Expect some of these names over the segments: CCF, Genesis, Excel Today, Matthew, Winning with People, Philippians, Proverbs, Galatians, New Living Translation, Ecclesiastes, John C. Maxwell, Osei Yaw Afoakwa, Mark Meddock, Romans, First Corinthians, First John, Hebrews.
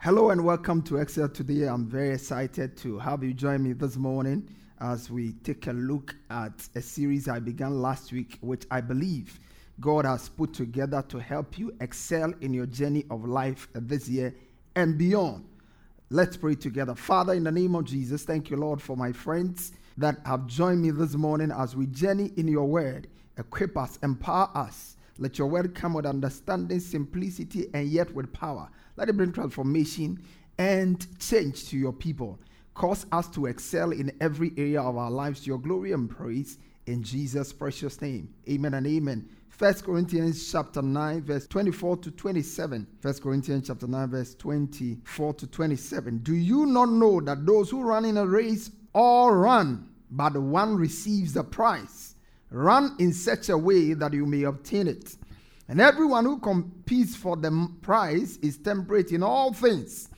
Hello and welcome to Excel Today. I'm very excited to have you join me this morning as we take a look at a series I began last week, which I believe God has put together to help you excel in your journey of life this year and beyond. Let's pray together. Father, in the name of Jesus, thank you, Lord, for my friends that have joined me this morning as we journey in your word. Equip us, empower us. Let your word come with understanding, simplicity, and yet with power. Let it bring transformation and change to your people. Cause us to excel in every area of our lives to your glory and praise in Jesus' precious name. Amen and amen. First Corinthians chapter 9, verse 24 to 27. First Corinthians chapter 9, verse 24 to 27. Do you not know that those who run in a race all run, but one receives the prize? Run in such a way that you may obtain it. And everyone who competes for the prize is temperate in all things.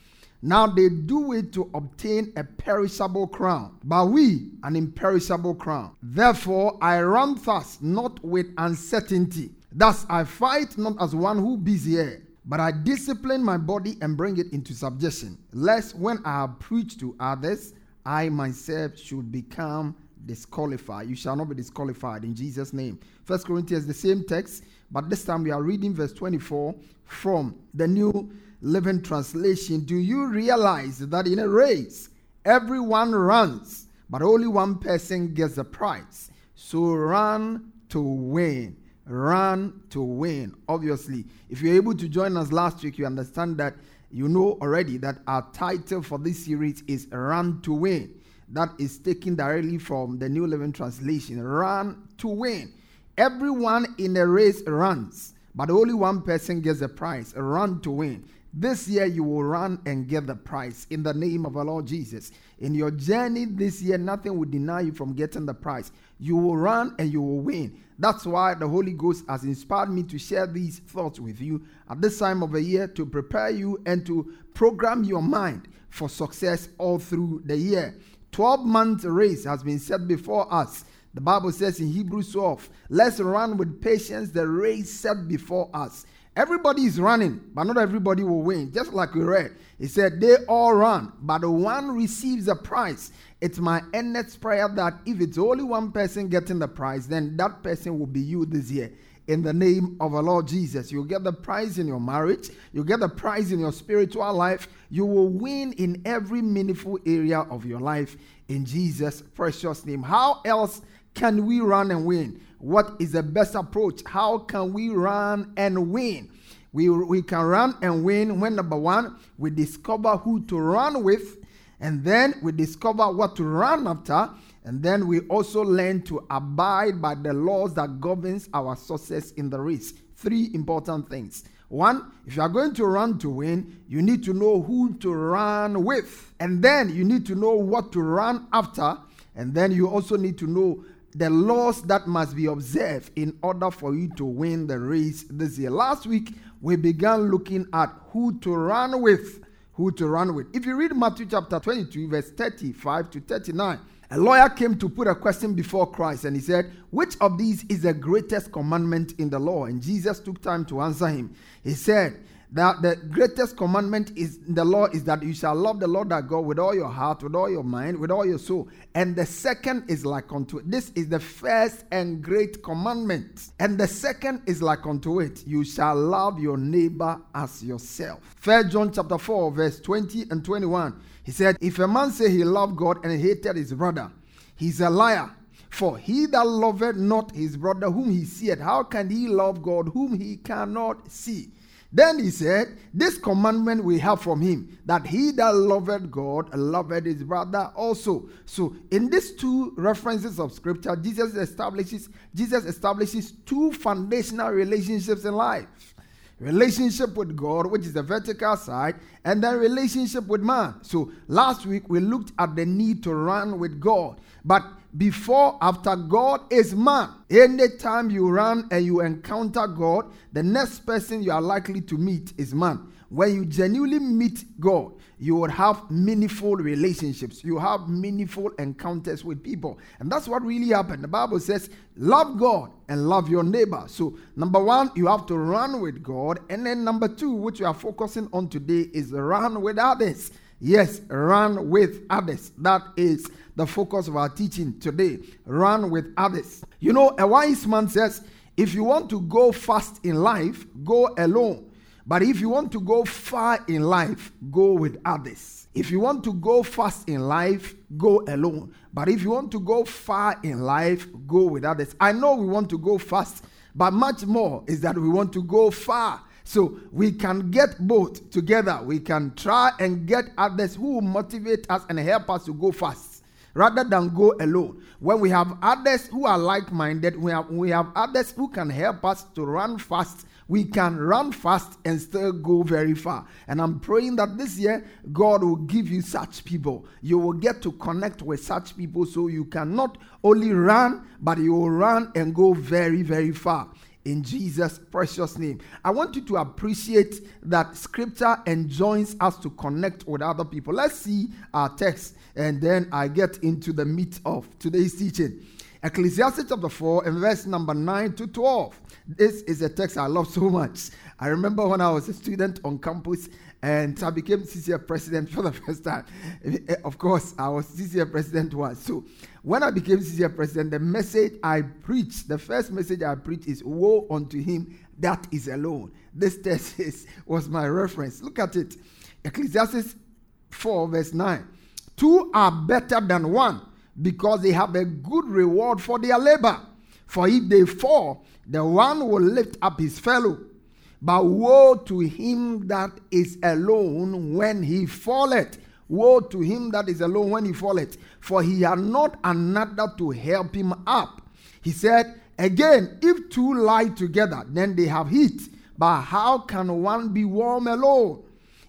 Now they do it to obtain a perishable crown, but we an imperishable crown. Therefore I run thus, not with uncertainty. Thus I fight not as one who beats the air, but I discipline my body and bring it into subjection, lest when I have preached to others, I myself should become disqualified. You shall not be disqualified in Jesus' name. First Corinthians, the same text, but this time we are reading verse 24 from the New Living Translation. Do you realize that in a race, everyone runs, but only one person gets the prize? So run to win. Run to win. Obviously, if you're able to join us last week, you understand that you know already that our title for this series is Run to Win. That is taken directly from the New Living Translation. Run to win. Everyone in a race runs, but only one person gets the prize. Run to win. This year you will run and get the prize in the name of our Lord Jesus. In your journey this year, nothing will deny you from getting the prize. You will run and you will win. That's why the Holy Ghost has inspired me to share these thoughts with you at this time of the year to prepare you and to program your mind for success all through the year. 12-month race has been set before us. The Bible says in Hebrews 12, let's run with patience the race set before us. Everybody is running, but not everybody will win. Just like we read, it said, they all run, but the one receives a prize. It's my earnest prayer that if it's only one person getting the prize, then that person will be you this year. In the name of our Lord Jesus, you'll get the prize in your marriage. You'll get the prize in your spiritual life. You will win in every meaningful area of your life in Jesus' precious name. How else can we run and win? What is the best approach? How can we run and win? We can run and win when, number one, we discover who to run with, and then we discover what to run after. And then we also learn to abide by the laws that governs our success in the race. Three important things. One, if you are going to run to win, you need to know who to run with. And then you need to know what to run after. And then you also need to know the laws that must be observed in order for you to win the race this year. Last week, we began looking at who to run with. Who to run with. If you read Matthew chapter 22, verse 35 to 39, a lawyer came to put a question before Christ, and he said, which of these is the greatest commandment in the law? And Jesus took time to answer him. He said, Now, the greatest commandment is in the law is that you shall love the Lord thy God with all your heart, with all your mind, with all your soul. And the second is like unto it. This is the first and great commandment. And the second is like unto it. You shall love your neighbor as yourself. First John chapter 4, verse 20 and 21. He said, if a man say he loved God and hated his brother, he's a liar. For he that loveth not his brother whom he seeth, how can he love God whom he cannot see? Then he said, this commandment we have from him, that he that loveth God loveth his brother also. So in these two references of scripture, Jesus establishes two foundational relationships in life. Relationship with God, which is the vertical side, and then relationship with man. So last week we looked at the need to run with God. But before, after God is man. Anytime you run and you encounter God, the next person you are likely to meet is man. When you genuinely meet God, you will have meaningful relationships. You have meaningful encounters with people. And that's what really happened. The Bible says, love God and love your neighbor. So, number one, you have to run with God. And then number two, which we are focusing on today, is run with others. Yes, run with others. That is the focus of our teaching today. Run with others. You know, a wise man says, if you want to go fast in life, go alone. But if you want to go far in life, go with others. If you want to go fast in life, go alone. But if you want to go far in life, go with others. I know we want to go fast, but much more is that we want to go far. So we can get both together. We can try and get others who will motivate us and help us to go fast, rather than go alone. When we have others who are like-minded, we have others who can help us to run fast. We can run fast and still go very far. And I'm praying that this year, God will give you such people. You will get to connect with such people so you can not only run, but you will run and go very, very far. In Jesus' precious name. I want you to appreciate that scripture enjoins us to connect with other people. Let's see our text and then I get into the meat of today's teaching. Ecclesiastes chapter 4 and verse number 9 to 12. This is a text I love so much. I remember when I was a student on campus and I became CCF president for the first time. Of course, I was CCF president once. So when I became CCF president, the first message I preached is, woe unto him that is alone. This text was my reference. Look at it. Ecclesiastes 4 verse 9. Two are better than one, because they have a good reward for their labor. For if they fall, the one will lift up his fellow. But woe to him that is alone when he falleth. Woe to him that is alone when he falleth. For he had not another to help him up. He said, again, if two lie together, then they have heat. But how can one be warm alone?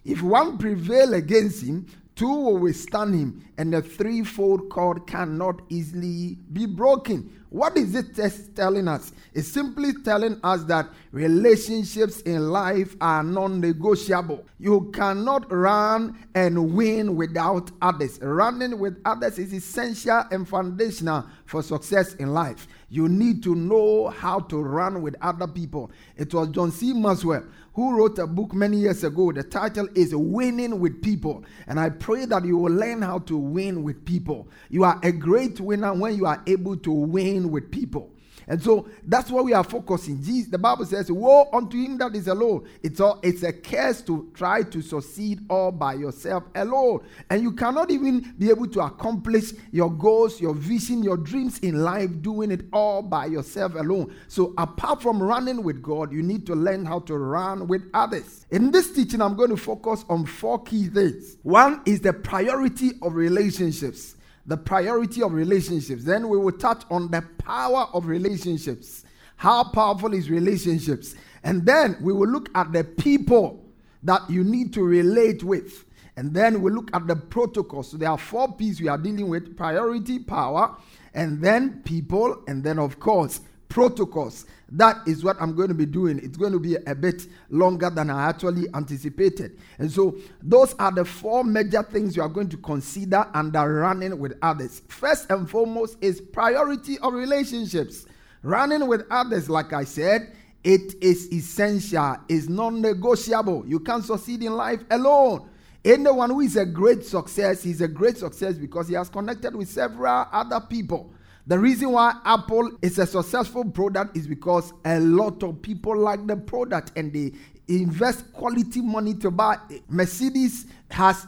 If one prevail against him, two will withstand him, and the threefold cord cannot easily be broken. What is this text telling us? It's simply telling us that relationships in life are non-negotiable. You cannot run and win without others. Running with others is essential and foundational for success in life. You need to know how to run with other people. It was John C. Maxwell who wrote a book many years ago. The title is Winning with People. And I pray that you will learn how to win with people. You are a great winner when you are able to win with people. And so that's what we are focusing. Jesus, the Bible says, woe unto him that is alone. It's a curse to try to succeed all by yourself alone. And you cannot even be able to accomplish your goals, your vision, your dreams in life doing it all by yourself alone. So apart from running with God, you need to learn how to run with others. In this teaching, I'm going to focus on four key things. One is the priority of relationships. The priority of relationships. Then we will touch on the power of relationships. How powerful is relationships? And then we will look at the people that you need to relate with. And then we look at the protocols. So there are four P's we are dealing with. Priority, power, and then people, and then of course, protocols. That is what I'm going to be doing. It's going to be a bit longer than I actually anticipated. And so those are the four major things you are going to consider under running with others. First and foremost is priority of relationships. Running with others, like I said, It is essential. It's non-negotiable. You can't succeed in life alone. Anyone who is a great success is a great success because he has connected with several other people. The reason why Apple is a successful product is because a lot of people like the product and they invest quality money to buy it. Mercedes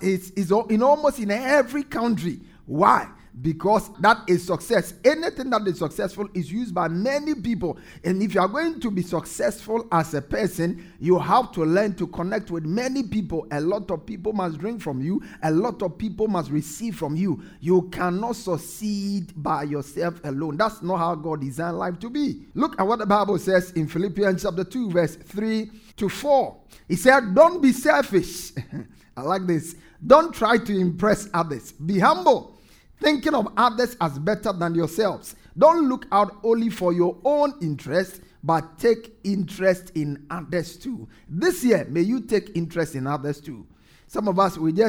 is in almost in every country. Why? Because that is success. Anything that is successful is used by many people. And if you are going to be successful as a person, you have to learn to connect with many people. A lot of people must drink from you. A lot of people must receive from you. You cannot succeed by yourself alone. That's not how God designed life to be. Look at what the Bible says in Philippians chapter 2, verse 3-4. He said, don't be selfish. I like this. Don't try to impress others. Be humble, thinking of others as better than yourselves. Don't look out only for your own interest, but take interest in others too. This year, may you take interest in others too. Some of us, we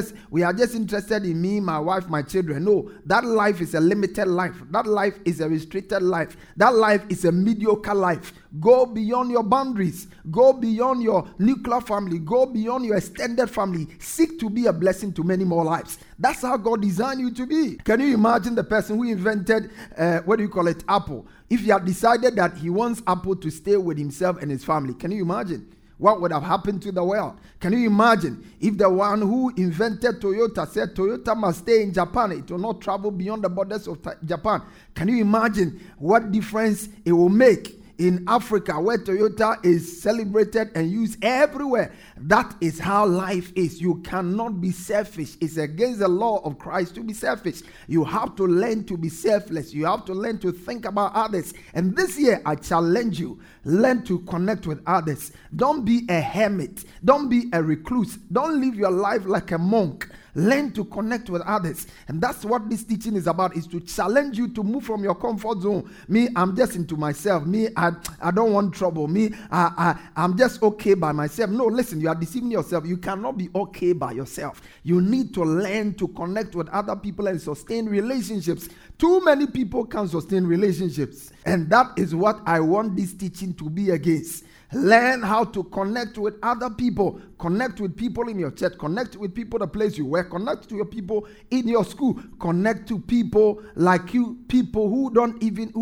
are just interested in me, my wife, my children. No, that life is a limited life. That life is a restricted life. That life is a mediocre life. Go beyond your boundaries. Go beyond your nuclear family. Go beyond your extended family. Seek to be a blessing to many more lives. That's how God designed you to be. Can you imagine the person who invented, Apple? If he had decided that he wants Apple to stay with himself and his family, can you imagine what would have happened to the world? Can you imagine if the one who invented Toyota said Toyota must stay in Japan, it will not travel beyond the borders of Japan? Can you imagine what difference it will make in Africa where Toyota is celebrated and used everywhere? That is how life is. You cannot be selfish. It's against the law of Christ to be selfish. You have to learn to be selfless. You have to learn to think about others. And this year, I challenge you, learn to connect with others. Don't be a hermit. Don't be a recluse. Don't live your life like a monk. Learn to connect with others. And that's what this teaching is about, is to challenge you to move from your comfort zone. Me, I'm just into myself. Me, I don't want trouble. Me, I'm just okay by myself. No, listen, you are deceiving yourself. You cannot be okay by yourself. You need to learn to connect with other people and sustain relationships. Too many people can sustain relationships. And that is what I want this teaching to be against. Learn how to connect with other people. Connect with people in your church. Connect with people the place you work. Connect to your people in your school. Connect to people like you. People who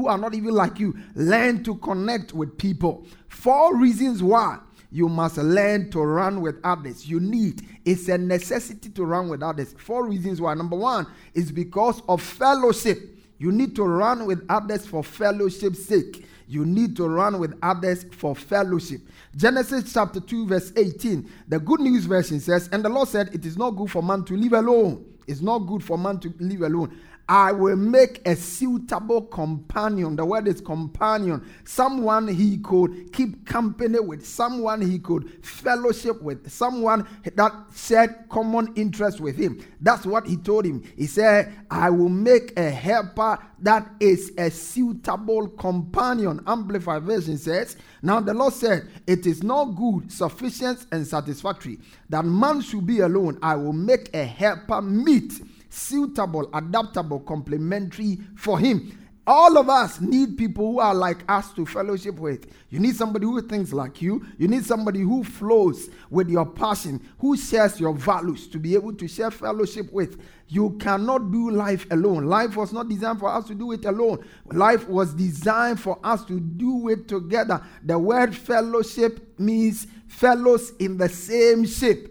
are not even like you. Learn to connect with people. 4 reasons why you must learn to run with others. It's a necessity to run with others. 4 reasons why. Number 1 is because of fellowship. You need to run with others for fellowship's sake. You need to run with others for fellowship. Genesis chapter 2 verse 18. The Good News Version says, and the Lord said, it is not good for man to live alone. It's not good for man to live alone. I will make a suitable companion. The word is companion. Someone he could keep company with. Someone he could fellowship with. Someone that shared common interest with him. That's what he told him. He said, I will make a helper that is a suitable companion. Amplified Version says, now the Lord said, it is not good, sufficient, and satisfactory that man should be alone. I will make a helper meet, suitable, adaptable, complementary for him. All of us need people who are like us to fellowship with. You need somebody who thinks like you. You need somebody who flows with your passion, who shares your values to be able to share fellowship with. You cannot do life alone. Life was not designed for us to do it alone. Life was designed for us to do it together. The word fellowship means fellows in the same ship.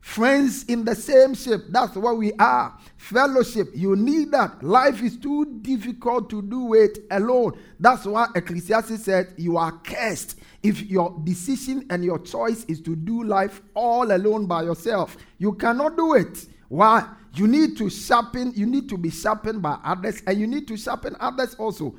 Friends in the same ship. That's what we are. Fellowship. You need that. Life is too difficult to do it alone. That's why Ecclesiastes said you are cursed if your decision and your choice is to do life all alone by yourself. You cannot do it. Why? You need to sharpen. You need to be sharpened by others, and you need to sharpen others also.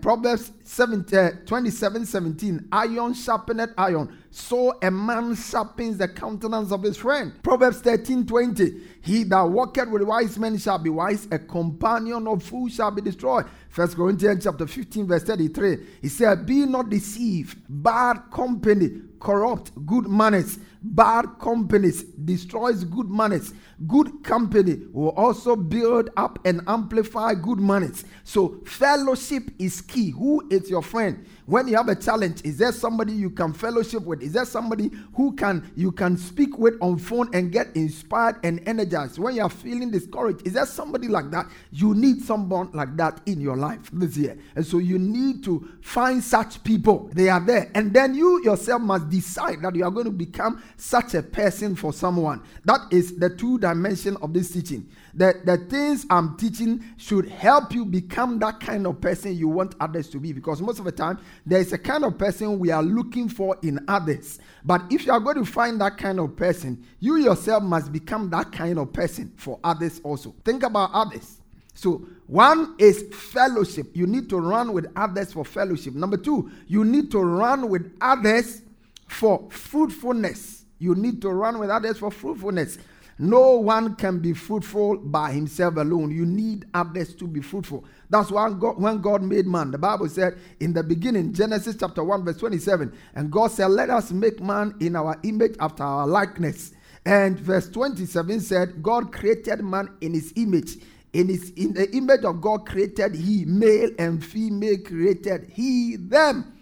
Proverbs 27:17. Iron sharpeneth iron, so a man sharpens the countenance of his friend. Proverbs 13:20. He that walketh with wise men shall be wise; a companion of fools shall be destroyed. First Corinthians chapter 15 verse 33. He said, "Be not deceived; bad company corrupt good manners. Bad companies destroys good manners. Good company family will also build up and amplify good manners. So fellowship is key. Who is your friend? When you have a challenge, is there somebody you can fellowship with? Is there somebody who you can speak with on phone and get inspired and energized? When you are feeling discouraged, is there somebody like that? You need someone like that in your life this year. And so you need to find such people. They are there. And then you yourself must decide that you are going to become such a person for someone. That is the two dimension of this teaching. The things I'm teaching should help you become that kind of person you want others to be, because most of the time there is a kind of person we are looking for in others. But if you are going to find that kind of person, you yourself must become that kind of person for others also. Think about others. So one is fellowship. You need to run with others for fellowship. Number two, you need to run with others for fruitfulness. You need to run with others for fruitfulness. No one can be fruitful by himself alone. You need others to be fruitful. That's why when God made man, the Bible said in the beginning, Genesis chapter 1 verse 27, and God said, let us make man in our image after our likeness. And verse 27 said, God created man in his image. In the image of God created he, male and female created he, them.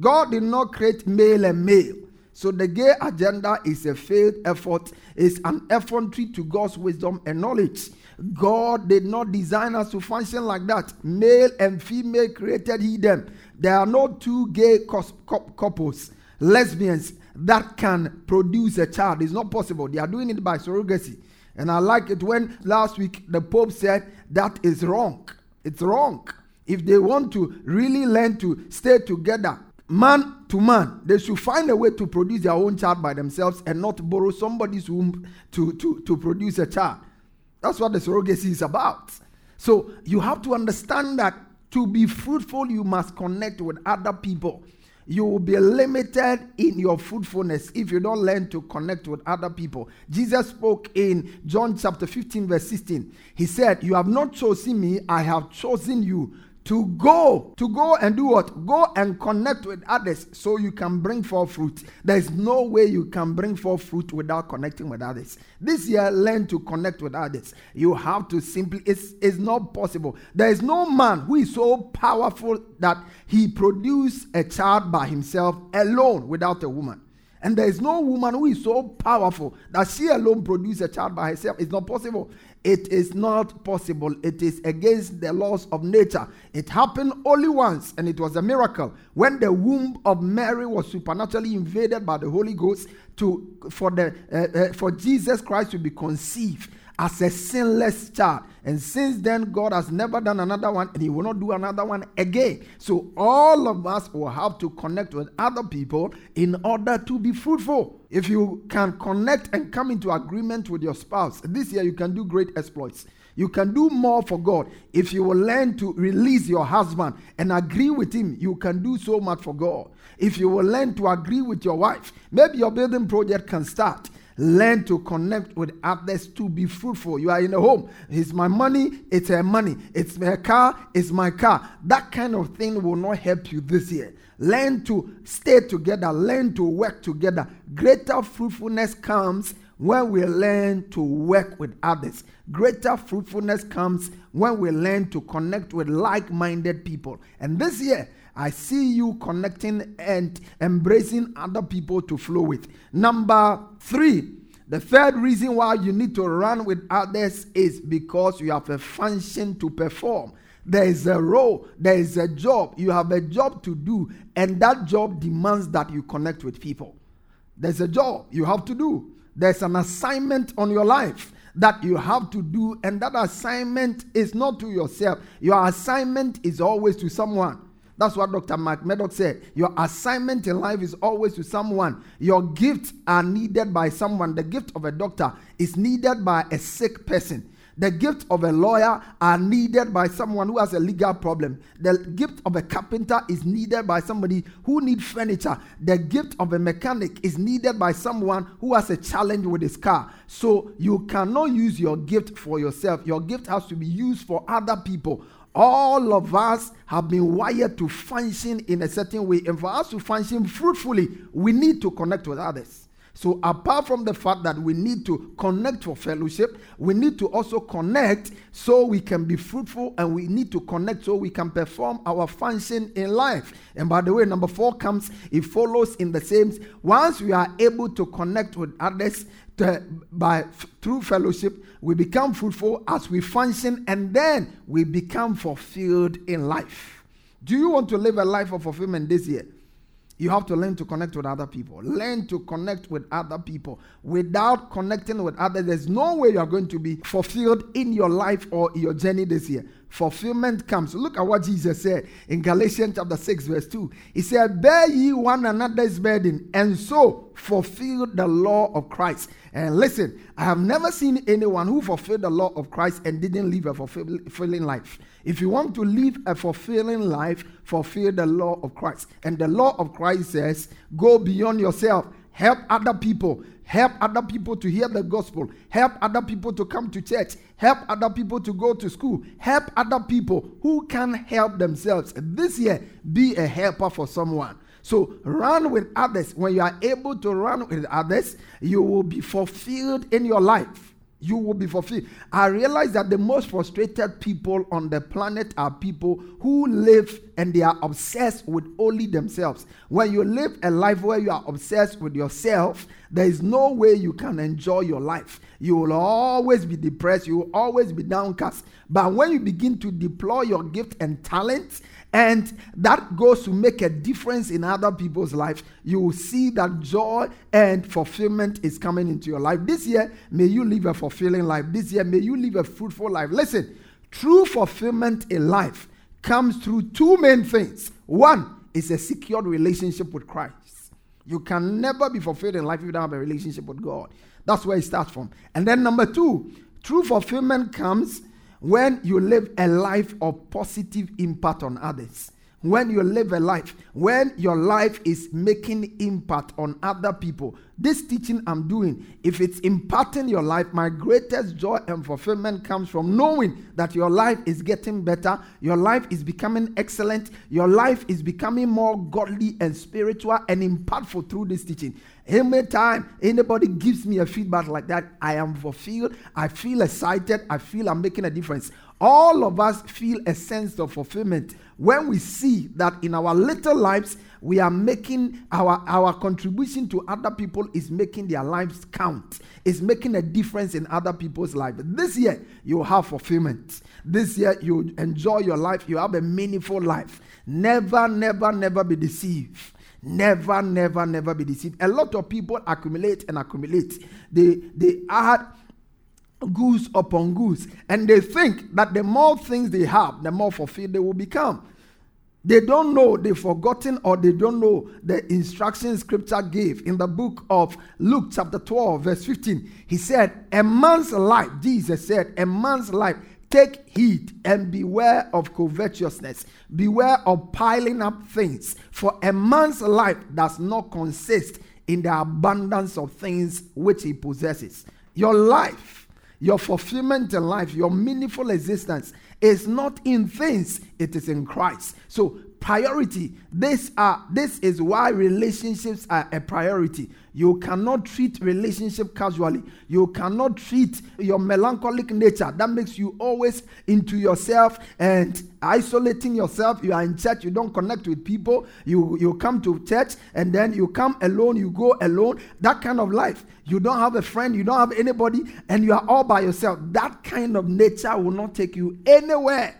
God did not create male and male. So the gay agenda is a failed effort. It's an effrontery to God's wisdom and knowledge. God did not design us to function like that. Male and female created he, them. There are no two gay couples, lesbians, that can produce a child. It's not possible. They are doing it by surrogacy. And I like it when last week the Pope said that is wrong. It's wrong. If they want to really learn to stay together, man to man, they should find a way to produce their own child by themselves and not borrow somebody's womb to produce a child. That's what the surrogacy is about. So you have to understand that to be fruitful, you must connect with other people. You will be limited in your fruitfulness if you don't learn to connect with other people. Jesus spoke in John chapter 15 verse 16. He said, you have not chosen me, I have chosen you. To go and do what? Go and connect with others so you can bring forth fruit. There is no way you can bring forth fruit without connecting with others. This year, learn to connect with others. You have to simply, it's not possible. There is no man who is so powerful that he produces a child by himself alone without a woman. And there is no woman who is so powerful that she alone produces a child by herself. It's not possible. It is not possible. It is against the laws of nature. It happened only once, and it was a miracle when the womb of Mary was supernaturally invaded by the Holy Ghost for Jesus Christ to be conceived as a sinless child. And since then, God has never done another one, and he will not do another one again. So all of us will have to connect with other people in order to be fruitful. If you can connect and come into agreement with your spouse, this year you can do great exploits. You can do more for God. If you will learn to release your husband and agree with him, you can do so much for God. If you will learn to agree with your wife, maybe your building project can start. Learn to connect with others to be fruitful. You are in a home. It's my money, it's her money. It's my car, it's my car. That kind of thing will not help you this year. Learn to stay together. Learn to work together. Greater fruitfulness comes when we learn to work with others. Greater fruitfulness comes when we learn to connect with like-minded people. And this year, I see you connecting and embracing other people to flow with. Number three, the third reason why you need to run with others is because you have a function to perform. There is a role, there is a job. You have a job to do, and that job demands that you connect with people. There's a job you have to do. There's an assignment on your life that you have to do, and that assignment is not to yourself. Your assignment is always to someone. That's what Dr. Mark Meddock said. Your assignment in life is always to someone. Your gifts are needed by someone. The gift of a doctor is needed by a sick person. The gift of a lawyer are needed by someone who has a legal problem. The gift of a carpenter is needed by somebody who needs furniture. The gift of a mechanic is needed by someone who has a challenge with his car. So you cannot use your gift for yourself. Your gift has to be used for other people. All of us have been wired to function in a certain way. And for us to function fruitfully, we need to connect with others. So apart from the fact that we need to connect for fellowship, we need to also connect so we can be fruitful, and we need to connect so we can perform our function in life. And by the way, number 4 comes, it follows in the same. Once we are able to connect with others through fellowship, we become fruitful as we function, and then we become fulfilled in life. Do you want to live a life of fulfillment this year? You have to learn to connect with other people. Learn to connect with other people. Without connecting with others, there's no way you are going to be fulfilled in your life or your journey this year. Fulfillment comes. Look at what Jesus said in Galatians chapter 6, verse 2. He said, "Bear ye one another's burden, and so fulfill the law of Christ." And listen, I have never seen anyone who fulfilled the law of Christ and didn't live a fulfilling life. If you want to live a fulfilling life, fulfill the law of Christ. And the law of Christ says, go beyond yourself. Help other people. Help other people to hear the gospel. Help other people to come to church. Help other people to go to school. Help other people who can help themselves. This year, be a helper for someone. So run with others. When you are able to run with others, you will be fulfilled in your life. You will be fulfilled. I realize that the most frustrated people on the planet are people who live and they are obsessed with only themselves. When you live a life where you are obsessed with yourself, there is no way you can enjoy your life. You will always be depressed. You will always be downcast. But when you begin to deploy your gift and talent, and that goes to make a difference in other people's lives, you will see that joy and fulfillment is coming into your life. This year, may you live a fulfilling life. This year, may you live a fruitful life. Listen, true fulfillment in life comes through two main things. One is a secured relationship with Christ. You can never be fulfilled in life if you don't have a relationship with God. That's where it starts from. And then number 2, true fulfillment comes when you live a life of positive impact on others. When you live a life, when your life is making impact on other people. This teaching I'm doing, if it's impacting your life, my greatest joy and fulfillment comes from knowing that your life is getting better, your life is becoming excellent, your life is becoming more godly and spiritual and impactful through this teaching. Every time anybody gives me a feedback like that, I am fulfilled, I feel excited, I feel I'm making a difference. All of us feel a sense of fulfillment when we see that in our little lives, we are making our contribution to other people is making their lives count. It's making a difference in other people's life. This year, you have fulfillment. This year, you enjoy your life. You have a meaningful life. Never, never, never be deceived. Never, never, never be deceived. A lot of people accumulate and accumulate. They add goose upon goose. And they think that the more things they have, the more fulfilled they will become. They don't know, they've forgotten, or they don't know the instructions Scripture gave in the book of Luke chapter 12 verse 15. He said, a man's life, Jesus said, a man's life, take heed and beware of covetousness. Beware of piling up things. For a man's life does not consist in the abundance of things which he possesses. Your life, your fulfillment in life, your meaningful existence is not in things, it is in Christ. So priority, this is why relationships are a priority. You cannot treat relationship casually. You cannot treat your melancholic nature that makes you always into yourself and isolating yourself. You are in church, you don't connect with people. You come to church and then you come alone, you go alone. That kind of life. You don't have a friend, you don't have anybody, and you are all by yourself. That kind of nature will not take you anywhere.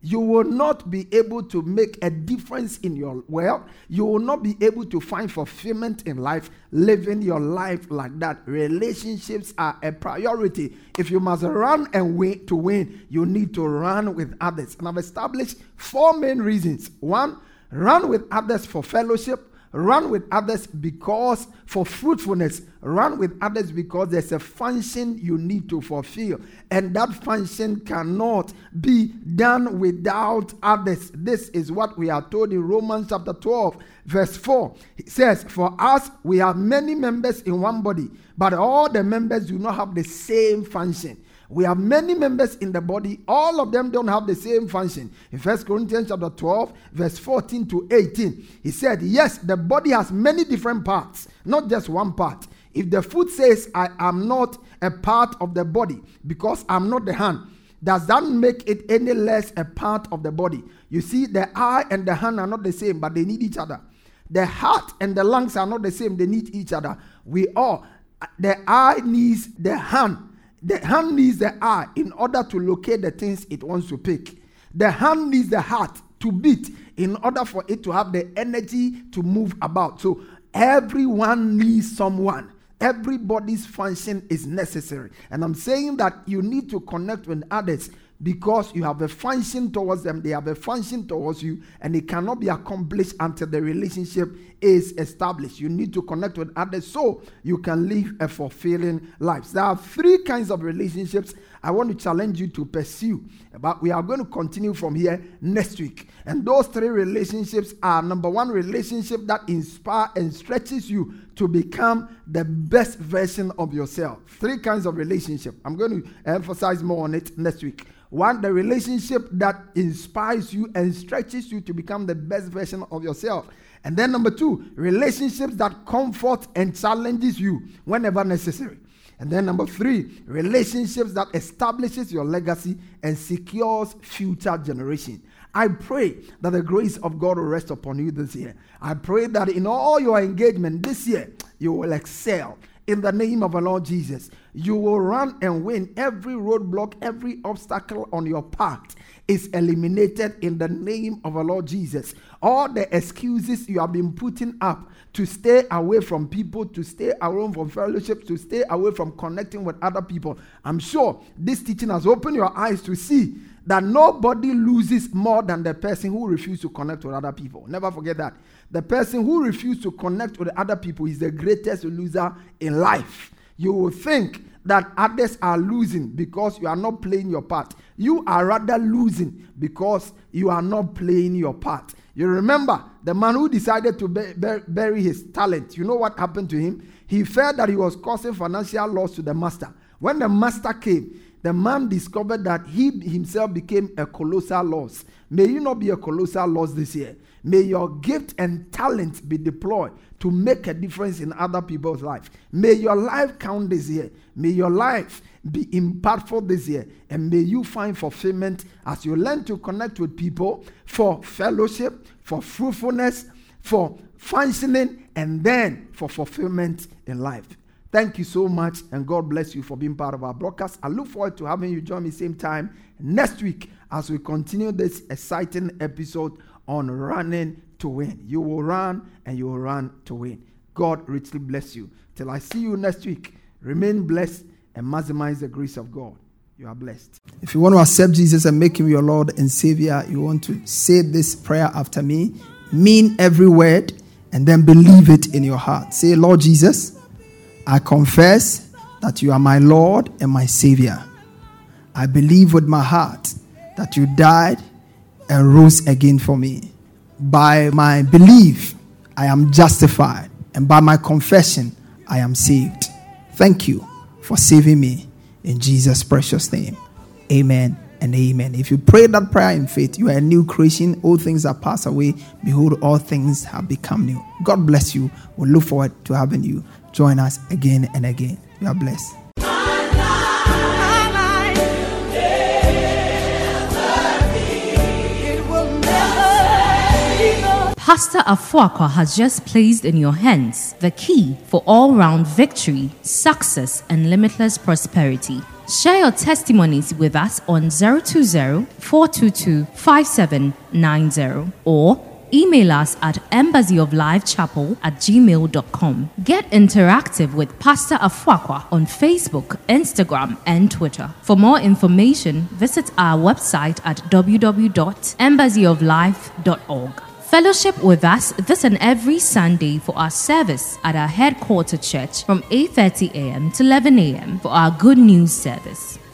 You will not be able to make a difference in your world. You will not be able to find fulfillment in life, living your life like that. Relationships are a priority. If you must run and win to win, you need to run with others. And I've established 4 main reasons. 1, run with others for fellowship. Run with others because for fruitfulness. Run with others because there's a function you need to fulfill. And that function cannot be done without others. This is what we are told in Romans chapter 12, verse 4. It says, for us, we have many members in one body, but all the members do not have the same function. We have many members in the body. All of them don't have the same function. In First Corinthians chapter 12, verse 14 to 18, he said, yes, the body has many different parts, not just one part. If the foot says, I am not a part of the body because I'm not the hand, does that make it any less a part of the body? You see, the eye and the hand are not the same, but they need each other. The heart and the lungs are not the same. They need each other. The eye needs the hand. The hand needs the eye in order to locate the things it wants to pick. The hand needs the heart to beat in order for it to have the energy to move about. So everyone needs someone. Everybody's function is necessary. And I'm saying that you need to connect with others because you have a function towards them. They have a function towards you, and it cannot be accomplished until the relationship is established. You need to connect with others so you can live a fulfilling life. There are three kinds of relationships I want to challenge you to pursue, but we are going to continue from here next week. And those three relationships are: number one, relationship that inspires and stretches you to become the best version of yourself. Three kinds of relationship. I'm going to emphasize more on it next week. One, the relationship that inspires you and stretches you to become the best version of yourself. And then number two, relationships that comfort and challenges you whenever necessary. And then number three, relationships that establishes your legacy and secures future generations. I pray that the grace of God will rest upon you this year. I pray that in all your engagement this year, you will excel. In the name of our Lord Jesus, you will run and win. Every roadblock, every obstacle on your path is eliminated in the name of our Lord Jesus. All the excuses you have been putting up to stay away from people, to stay away from fellowship, to stay away from connecting with other people. I'm sure this teaching has opened your eyes to see that nobody loses more than the person who refuses to connect with other people. Never forget that. The person who refuses to connect with other people is the greatest loser in life. You will think that others are losing because you are not playing your part. You are rather losing because you are not playing your part. You remember the man who decided to bury his talent. You know what happened to him? He felt that he was causing financial loss to the master. When the master came, the man discovered that he himself became a colossal loss. May you not be a colossal loss this year. May your gift and talent be deployed to make a difference in other people's life. May your life count this year. May your life be impactful this year. And may you find fulfillment as you learn to connect with people for fellowship, for fruitfulness, for functioning, and then for fulfillment in life. Thank you so much, and God bless you for being part of our broadcast. I look forward to having you join me same time next week as we continue this exciting episode on running to win. You will run and you will run to win. God richly bless you. Till I see you next week, remain blessed and maximize the grace of God. You are blessed. If you want to accept Jesus and make him your Lord and Savior, you want to say this prayer after me. Mean every word and then believe it in your heart. Say, Lord Jesus, I confess that you are my Lord and my Savior. I believe with my heart that you died and rose again for me. By my belief, I am justified, and by my confession, I am saved. Thank you for saving me in Jesus' precious name. Amen and amen. If you pray that prayer in faith, you are a new creation. All things are passed away. Behold, all things have become new. God bless you. We look forward to having you join us again and again. You are blessed. Pastor Afoakwa has just placed in your hands the key for all-round victory, success, and limitless prosperity. Share your testimonies with us on 020-422-5790 or email us at embassyoflifechapel@gmail.com. Get interactive with Pastor Afoakwa on Facebook, Instagram, and Twitter. For more information, visit our website at www.embassyoflife.org. Fellowship with us this and every Sunday for our service at our headquarter church from 8:30 a.m. to 11 a.m. for our Good News service,